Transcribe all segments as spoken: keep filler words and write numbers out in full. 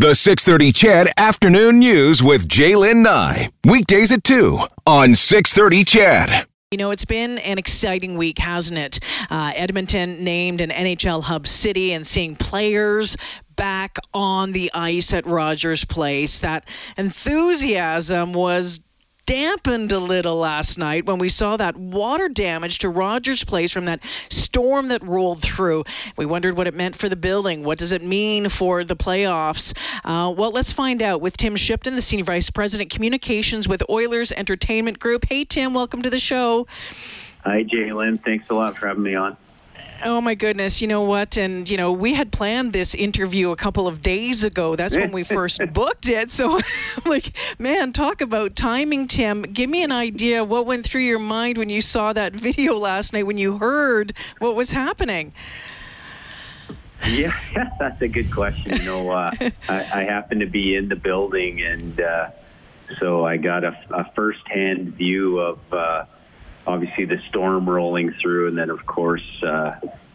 The six thirty Chad Afternoon News with Jaylen Nye. Weekdays at two on six thirty Chad. You know, it's been an exciting week, hasn't it? Uh, Edmonton named an N H L hub city and seeing players back on the ice at Rogers Place. That enthusiasm was dampened a little last night when we saw that water damage to Rogers Place from that storm that rolled through. We wondered what it meant for the building. What does it mean for the playoffs? Uh, well, let's find out with Tim Shipton, the Senior Vice President, Communications with Oilers Entertainment Group. Hey, Tim, welcome to the show. Hi, Jaylen. Thanks a lot for having me on. Oh, my goodness. You know what? And, you know, we had planned this interview a couple of days ago. That's when we first booked it. So, like, man, talk about timing, Tim. Give me an idea. What went through your mind when you saw that video last night, when you heard what was happening? Yeah, that's a good question. You know, uh, I, I happened to be in the building, and uh, so I got a, a firsthand view of uh obviously the storm rolling through, and then of course uh,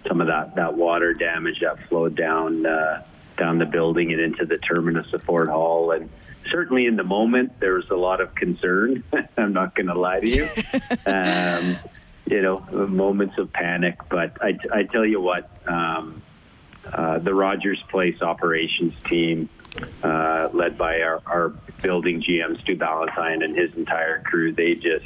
some of that, that water damage that flowed down uh, down the building and into the terminus of Ford Hall. And certainly in the moment there was a lot of concern. I'm not going to lie to you. um, you know, moments of panic. But I, I tell you what, um, uh, the Rogers Place operations team, uh, led by our, our building G M Stu Ballantyne and his entire crew, they just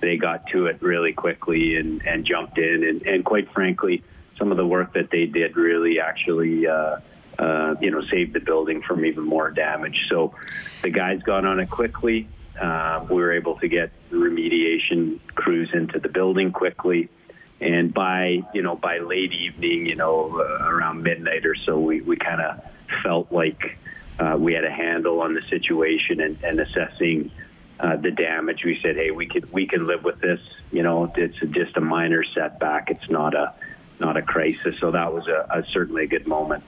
they got to it really quickly and, and jumped in. And, and quite frankly, some of the work that they did really actually, uh, uh, you know, saved the building from even more damage. So the guys got on it quickly. Uh, we were able to get remediation crews into the building quickly. And by, you know, by late evening, you know, uh, around midnight or so, we, we kind of felt like uh, we had a handle on the situation and, and assessing Uh, the damage. We said, hey, we could we can live with this. You know, it's just a minor setback. It's not a not a crisis. So that was a, a certainly a good moment.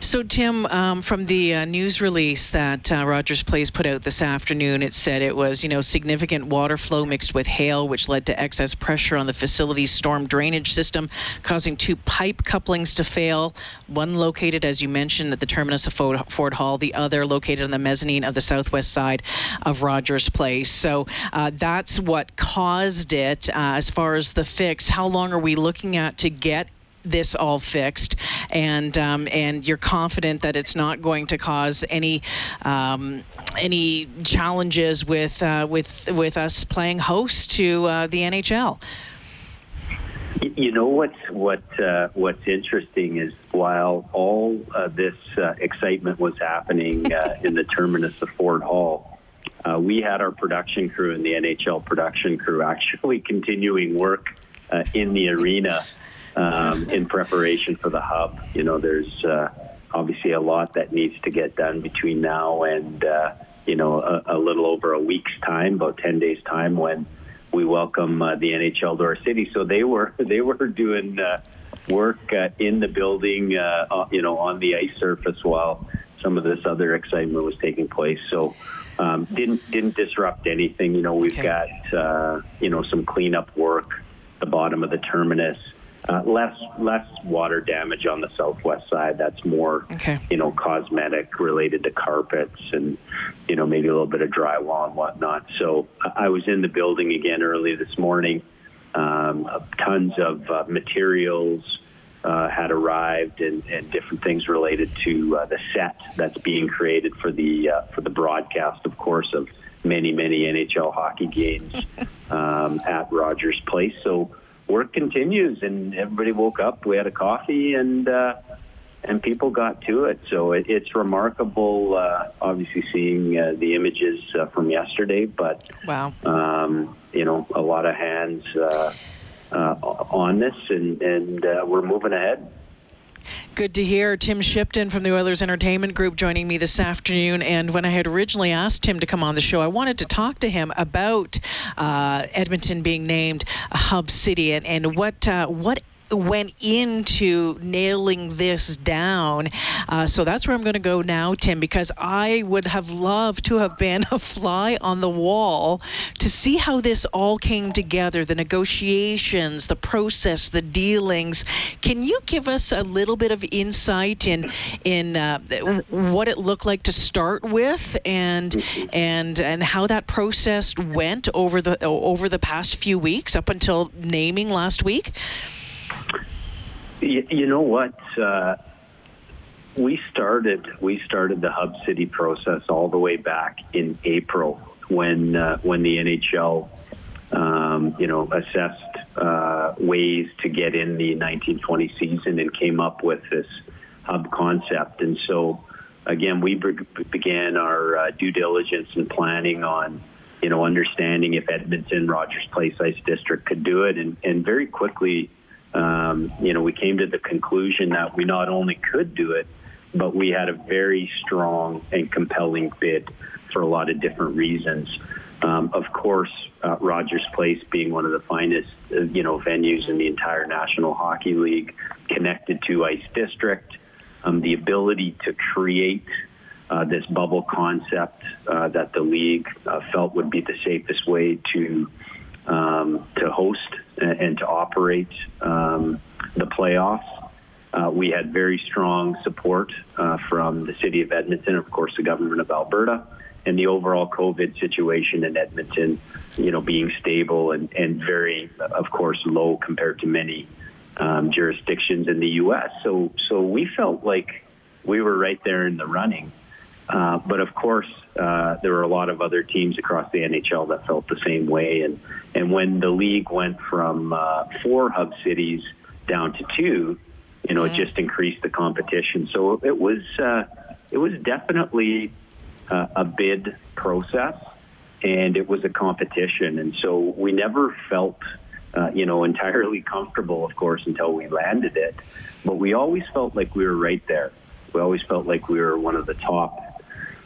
So, Tim, um, from the uh, news release that uh, Rogers Place put out this afternoon, it said it was, you know, significant water flow mixed with hail, which led to excess pressure on the facility's storm drainage system, causing two pipe couplings to fail, one located, as you mentioned, at the terminus of Ford, Ford Hall, the other located on the mezzanine of the southwest side of Rogers Place. So uh, that's what caused it. Uh, as far as the fix, how long are we looking at to get this all fixed, and um, and you're confident that it's not going to cause any um, any challenges with uh, with with us playing host to uh, the N H L? You know what's what uh, what's interesting is while all uh, this uh, excitement was happening uh, in the terminus of Ford Hall, uh, we had our production crew and the N H L production crew actually continuing work uh, in the arena. Um, in preparation for the hub. You know, there's uh, obviously a lot that needs to get done between now and, uh, you know, a, a little over a week's time, about ten days time, when we welcome uh, the N H L to our city. So they were they were doing uh, work uh, in the building, uh, you know, on the ice surface while some of this other excitement was taking place. So um, didn't didn't disrupt anything. You know, we've okay. got, uh, you know, some cleanup work at the bottom of the terminus. Uh, less less water damage on the southwest side. That's more, okay. you know, cosmetic related to carpets and, you know, maybe a little bit of drywall and whatnot. So I was in the building again early this morning. Um, tons of uh, materials uh, had arrived and, and different things related to uh, the set that's being created for the uh, for the broadcast, of course, of many, many N H L hockey games um, at Rogers Place. So work continues, and everybody woke up. We had a coffee, and uh, and people got to it. So it, it's remarkable, uh, obviously, seeing uh, the images uh, from yesterday. But wow, um, you know, a lot of hands uh, uh, on this, and and uh, we're moving ahead. Good to hear. Tim Shipton from the Oilers Entertainment Group joining me this afternoon. And when I had originally asked him to come on the show, I wanted to talk to him about uh, Edmonton being named a hub city and, and what uh, what went into nailing this down. Uh, so that's where I'm going to go now, Tim, because I would have loved to have been a fly on the wall to see how this all came together, the negotiations, the process, the dealings. Can you give us a little bit of insight in in uh, what it looked like to start with and and and how that process went over the over the past few weeks up until naming last week? You, you know what? Uh, we started we started the Hub City process all the way back in April when uh, when the N H L um, you know assessed uh, ways to get in the nineteen twenty season and came up with this hub concept. And so again, we be- began our uh, due diligence and planning on you know understanding if Edmonton, Rogers Place, Ice District could do it, and and very quickly. Um, you know, we came to the conclusion that we not only could do it, but we had a very strong and compelling bid for a lot of different reasons. Um, of course, uh, Rogers Place being one of the finest, uh, you know, venues in the entire National Hockey League, connected to Ice District, um, the ability to create uh, this bubble concept uh, that the league uh, felt would be the safest way to um, to host and to operate um, the playoffs. Uh, we had very strong support uh, from the city of Edmonton, of course, the government of Alberta, and the overall COVID situation in Edmonton, you know, being stable and, and very, of course, low compared to many um, jurisdictions in the U S. So, so we felt like we were right there in the running. Uh, but of course, uh, there were a lot of other teams across the N H L that felt the same way. And, and when the league went from uh, four hub cities down to two, you know, yeah. it just increased the competition. So it was uh, it was definitely uh, a bid process, and it was a competition. And so we never felt, uh, you know, entirely comfortable, of course, until we landed it. But we always felt like we were right there. We always felt like we were one of the top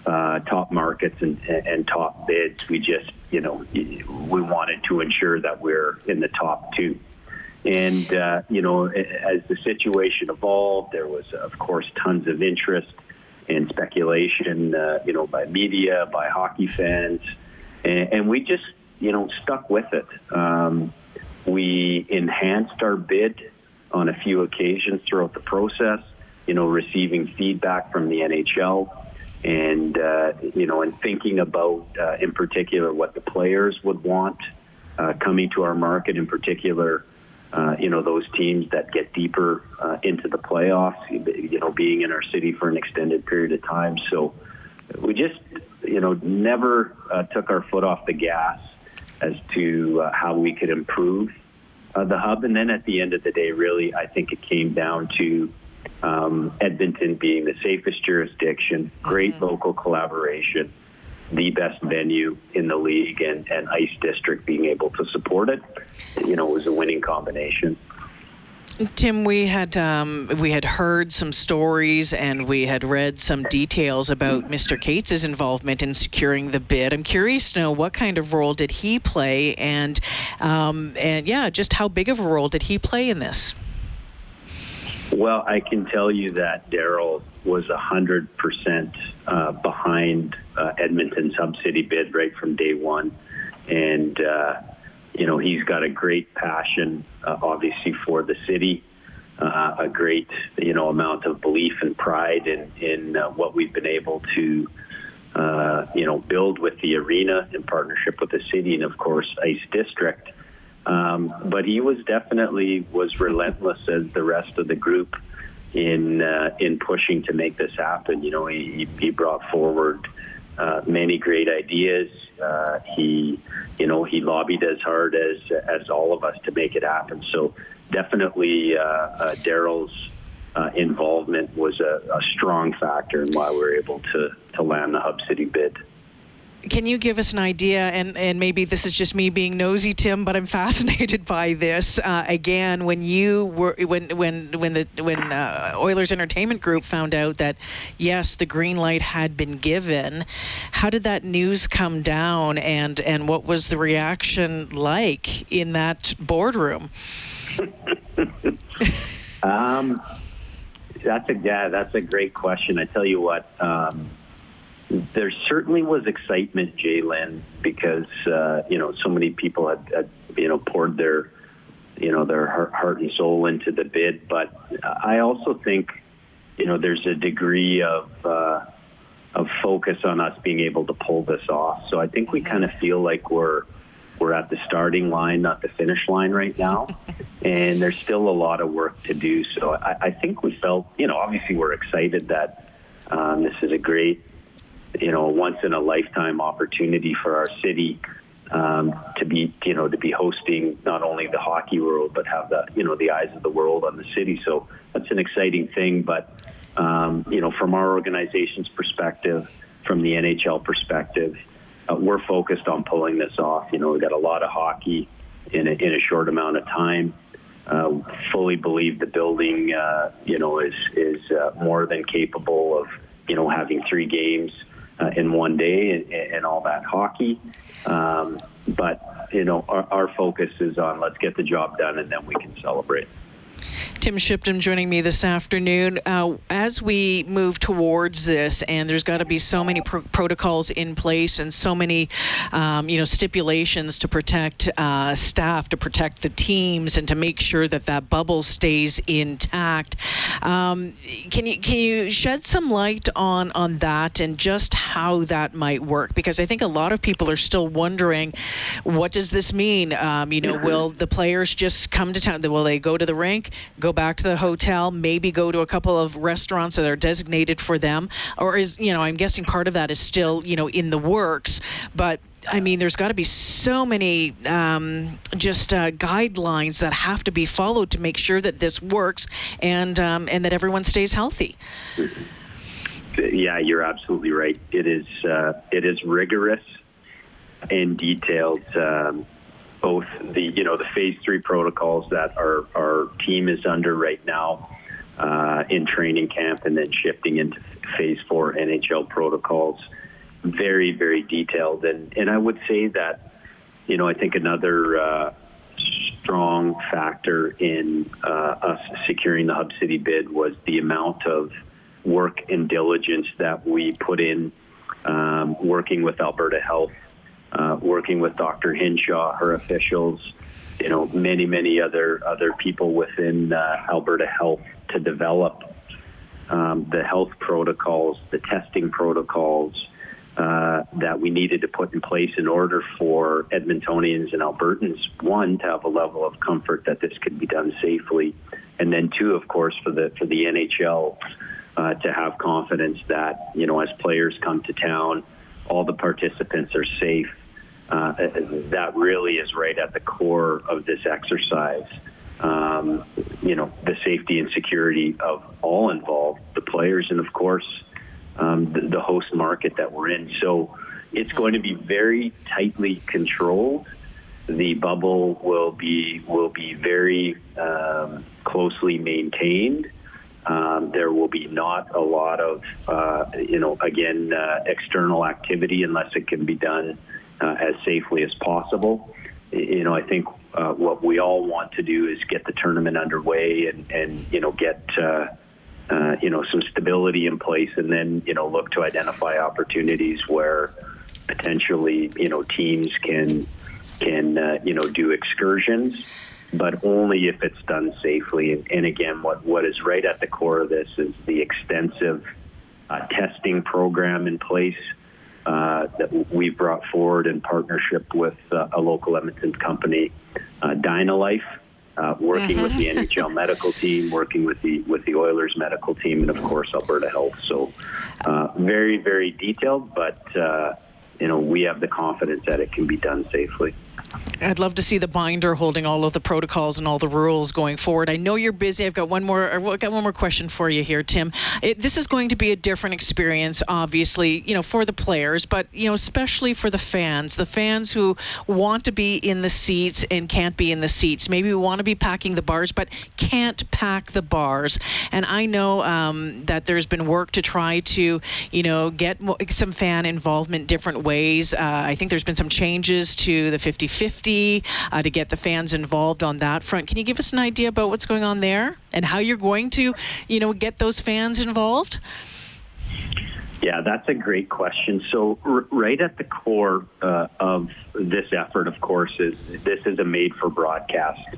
Uh, top markets and, and top bids. We just, you know, we wanted to ensure that we're in the top two. And, uh, you know, as the situation evolved, there was, of course, tons of interest and speculation, uh, you know, by media, by hockey fans. And, and we just, you know, stuck with it. Um, we enhanced our bid on a few occasions throughout the process, you know, receiving feedback from the N H L. And, uh, you know, and thinking about, uh, in particular, what the players would want uh, coming to our market, in particular, uh, you know, those teams that get deeper uh, into the playoffs, you know, being in our city for an extended period of time. So we just, you know, never uh, took our foot off the gas as to uh, how we could improve uh, the hub. And then at the end of the day, really, I think it came down to Um, Edmonton being the safest jurisdiction, great mm-hmm. local collaboration, the best venue in the league, and, and Ice District being able to support it. You know, it was a winning combination. Tim, we had um, we had heard some stories and we had read some details about Mister Cates' involvement in securing the bid. I'm curious to know what kind of role did he play, and um, and yeah, just how big of a role did he play in this? Well, I can tell you that Daryl was one hundred percent uh, behind uh, Edmonton's Hub City bid right from day one. And, uh, you know, he's got a great passion, uh, obviously, for the city, uh, a great, you know, amount of belief and pride in, in uh, what we've been able to, uh, you know, build with the arena in partnership with the city and, of course, Ice District. Um, but he was definitely was relentless as the rest of the group in uh, in pushing to make this happen. You know, he, he brought forward uh, many great ideas. Uh, he, you know, he lobbied as hard as as all of us to make it happen. So definitely, uh, uh, Daryl's uh, involvement was a, a strong factor in why we were able to to land the Hub City bid. Can you give us an idea, and, and maybe this is just me being nosy, Tim, but I'm fascinated by this. Uh, again, when you were when when when the when uh, Oilers Entertainment Group found out that yes, the green light had been given, how did that news come down, and and what was the reaction like in that boardroom? um, that's a yeah, that's a great question. I tell you what, um, there certainly was excitement, Jaylen, because uh, you know so many people had, had you know poured their you know their heart and soul into the bid. But I also think you know there's a degree of uh, of focus on us being able to pull this off. So I think we kind of feel like we're we're at the starting line, not the finish line right now. And there's still a lot of work to do. So I, I think we felt, you know, obviously we're excited that um, this is a great, you know, once in a lifetime opportunity for our city um, to be, you know, to be hosting not only the hockey world, but have the, you know, the eyes of the world on the city. So that's an exciting thing. But, um, you know, from our organization's perspective, from the N H L perspective, Uh, we're focused on pulling this off. You know, we've got a lot of hockey in a, in a short amount of time. Uh, fully believe the building, uh, you know, is is uh, more than capable of, you know, having three games uh, in one day and, and all that hockey. Um, but, you know, our, our focus is on let's get the job done and then we can celebrate. Tim Shipton joining me this afternoon. Uh, as we move towards this, and there's got to be so many pro- protocols in place and so many, um, you know, stipulations to protect uh, staff, to protect the teams, and to make sure that that bubble stays intact. Um, can you can you shed some light on on that and just how that might work? Because I think a lot of people are still wondering, what does this mean? Um, you know, will the players just come to town? Will they go to the rink, go back to the hotel, maybe go to a couple of restaurants that are designated for them? Or is, you know, I'm guessing part of that is still, you know, in the works. But, I mean, there's got to be so many um, just uh, guidelines that have to be followed to make sure that this works and um, and that everyone stays healthy. Yeah, you're absolutely right. It is, uh, it is rigorous and detailed. Um, both the, you know, the phase three protocols that our, our team is under right now uh, in training camp and then shifting into phase four N H L protocols, very, very detailed. And, and I would say that, you know, I think another uh, strong factor in uh, us securing the Hub City bid was the amount of work and diligence that we put in um, working with Alberta Health, Uh, working with Doctor Hinshaw, her officials, you know, many, many other other people within uh, Alberta Health to develop um, the health protocols, the testing protocols uh, that we needed to put in place in order for Edmontonians and Albertans, one, to have a level of comfort that this could be done safely, and then two, of course, for the for the N H L uh, to have confidence that, you know, as players come to town, all the participants are safe. Uh, that really is right at the core of this exercise. Um, you know, the safety and security of all involved, the players, and of course, um, the, the host market that we're in. So it's going to be very tightly controlled. The bubble will be will be very um, closely maintained. Um, there will be not a lot of, uh, you know, again, uh, external activity unless it can be done uh, as safely as possible. You know, I think uh, what we all want to do is get the tournament underway and, and you know, get, uh, uh, you know, some stability in place and then, you know, look to identify opportunities where potentially, you know, teams can, can uh, you know, do excursions, but only if it's done safely. And, and again, what, what is right at the core of this is the extensive uh, testing program in place uh, that we've brought forward in partnership with uh, a local Edmonton company, uh, DynaLife, uh, working mm-hmm. with the N H L medical team, working with the with the Oilers medical team, and of course Alberta Health. So uh, very, very detailed, but uh, you know we have the confidence that it can be done safely. I'd love to see the binder holding all of the protocols and all the rules going forward. I know you're busy. I've got one more I've got one more question for you here, Tim. It, this is going to be a different experience, obviously, you know, for the players, but, you know, especially for the fans, the fans who want to be in the seats and can't be in the seats. Maybe we want to be packing the bars, but can't pack the bars. And I know um, that there's been work to try to, you know, get some fan involvement different ways. Uh, I think there's been some changes to the fifty-fifty. community, uh, to get the fans involved on that front. Can you give us an idea about what's going on there and how you're going to, you know, get those fans involved? Yeah, that's a great question. So r- right at the core uh, of this effort, of course, is this is a made-for-broadcast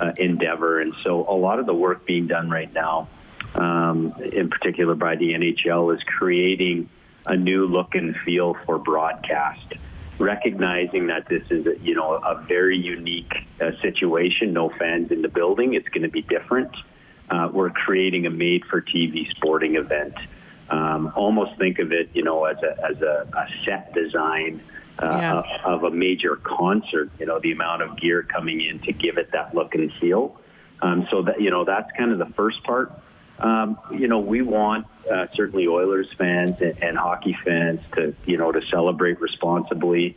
uh, endeavor. And so a lot of the work being done right now, um, in particular by the N H L, is creating a new look and feel for broadcast, recognizing that this is, a, you know, a very unique uh, situation. No fans in the building. It's going to be different. Uh, we're creating a made-for-T V sporting event. Um, almost think of it, you know, as a as a, a set design uh, yeah. of, of a major concert. You know, the amount of gear coming in to give it that look and feel. Um, so that, you know, that's kind of the first part. Um, you know, we want uh, certainly Oilers fans and, and hockey fans to, you know, to celebrate responsibly.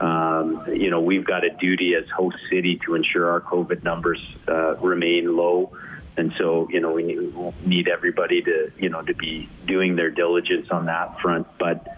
Um, you know, we've got a duty as host city to ensure our COVID numbers uh, remain low. And so, you know, we need, need everybody to, you know, to be doing their diligence on that front. But,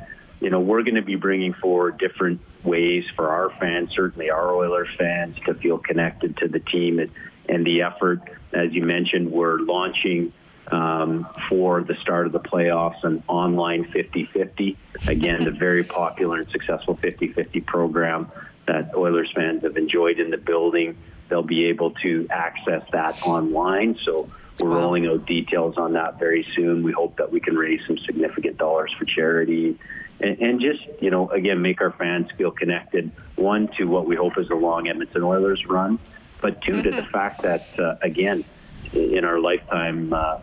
you know, we're going to be bringing forward different ways for our fans, certainly our Oilers fans, to feel connected to the team and, and the effort. As you mentioned, we're launching um, for the start of the playoffs an online fifty-fifty. Again, the very popular and successful fifty-fifty program that Oilers fans have enjoyed in the building. They'll be able to access that online. So we're rolling out details on that very soon. We hope that we can raise some significant dollars for charity and, and just, you know, again, make our fans feel connected, one, to what we hope is a long Edmonton Oilers run, but two, mm-hmm. to the fact that, uh, again, in our lifetime, uh,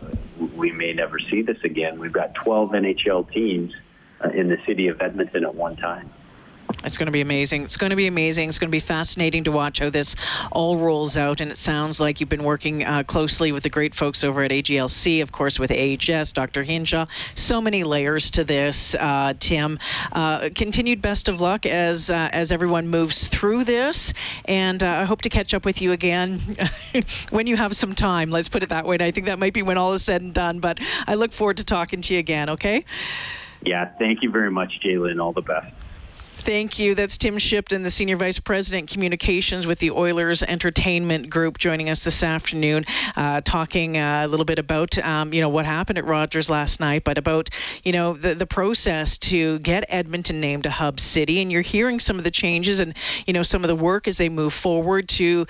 we may never see this again. We've got twelve N H L teams uh, in the city of Edmonton at one time. It's going to be amazing. It's going to be amazing. It's going to be fascinating to watch how this all rolls out. And it sounds like you've been working uh, closely with the great folks over at A G L C, of course, with A H S, Doctor Hinshaw. So many layers to this, uh, Tim. Uh, continued best of luck as uh, as everyone moves through this. And uh, I hope to catch up with you again when you have some time. Let's put it that way. And I think that might be when all is said and done. But I look forward to talking to you again, okay? Yeah, thank you very much, Jaylen. All the best. Thank you. That's Tim Shipton, the Senior Vice President, Communications with the Oilers Entertainment Group, joining us this afternoon, uh, talking uh, a little bit about, um, you know, what happened at Rogers last night, but about, you know, the, the process to get Edmonton named a hub city. And you're hearing some of the changes and, you know, some of the work as they move forward to,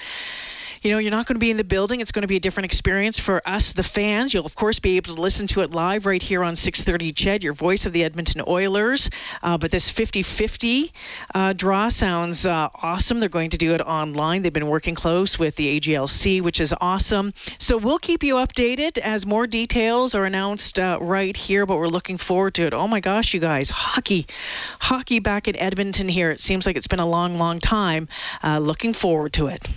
you know, you're not going to be in the building. It's going to be a different experience for us, the fans. You'll, of course, be able to listen to it live right here on six thirty C H E D, your voice of the Edmonton Oilers. Uh, but this fifty-fifty uh, draw sounds uh, awesome. They're going to do it online. They've been working close with the A G L C, which is awesome. So we'll keep you updated as more details are announced uh, right here, but we're looking forward to it. Oh, my gosh, you guys, hockey. Hockey back at Edmonton here. It seems like it's been a long, long time. Uh, looking forward to it.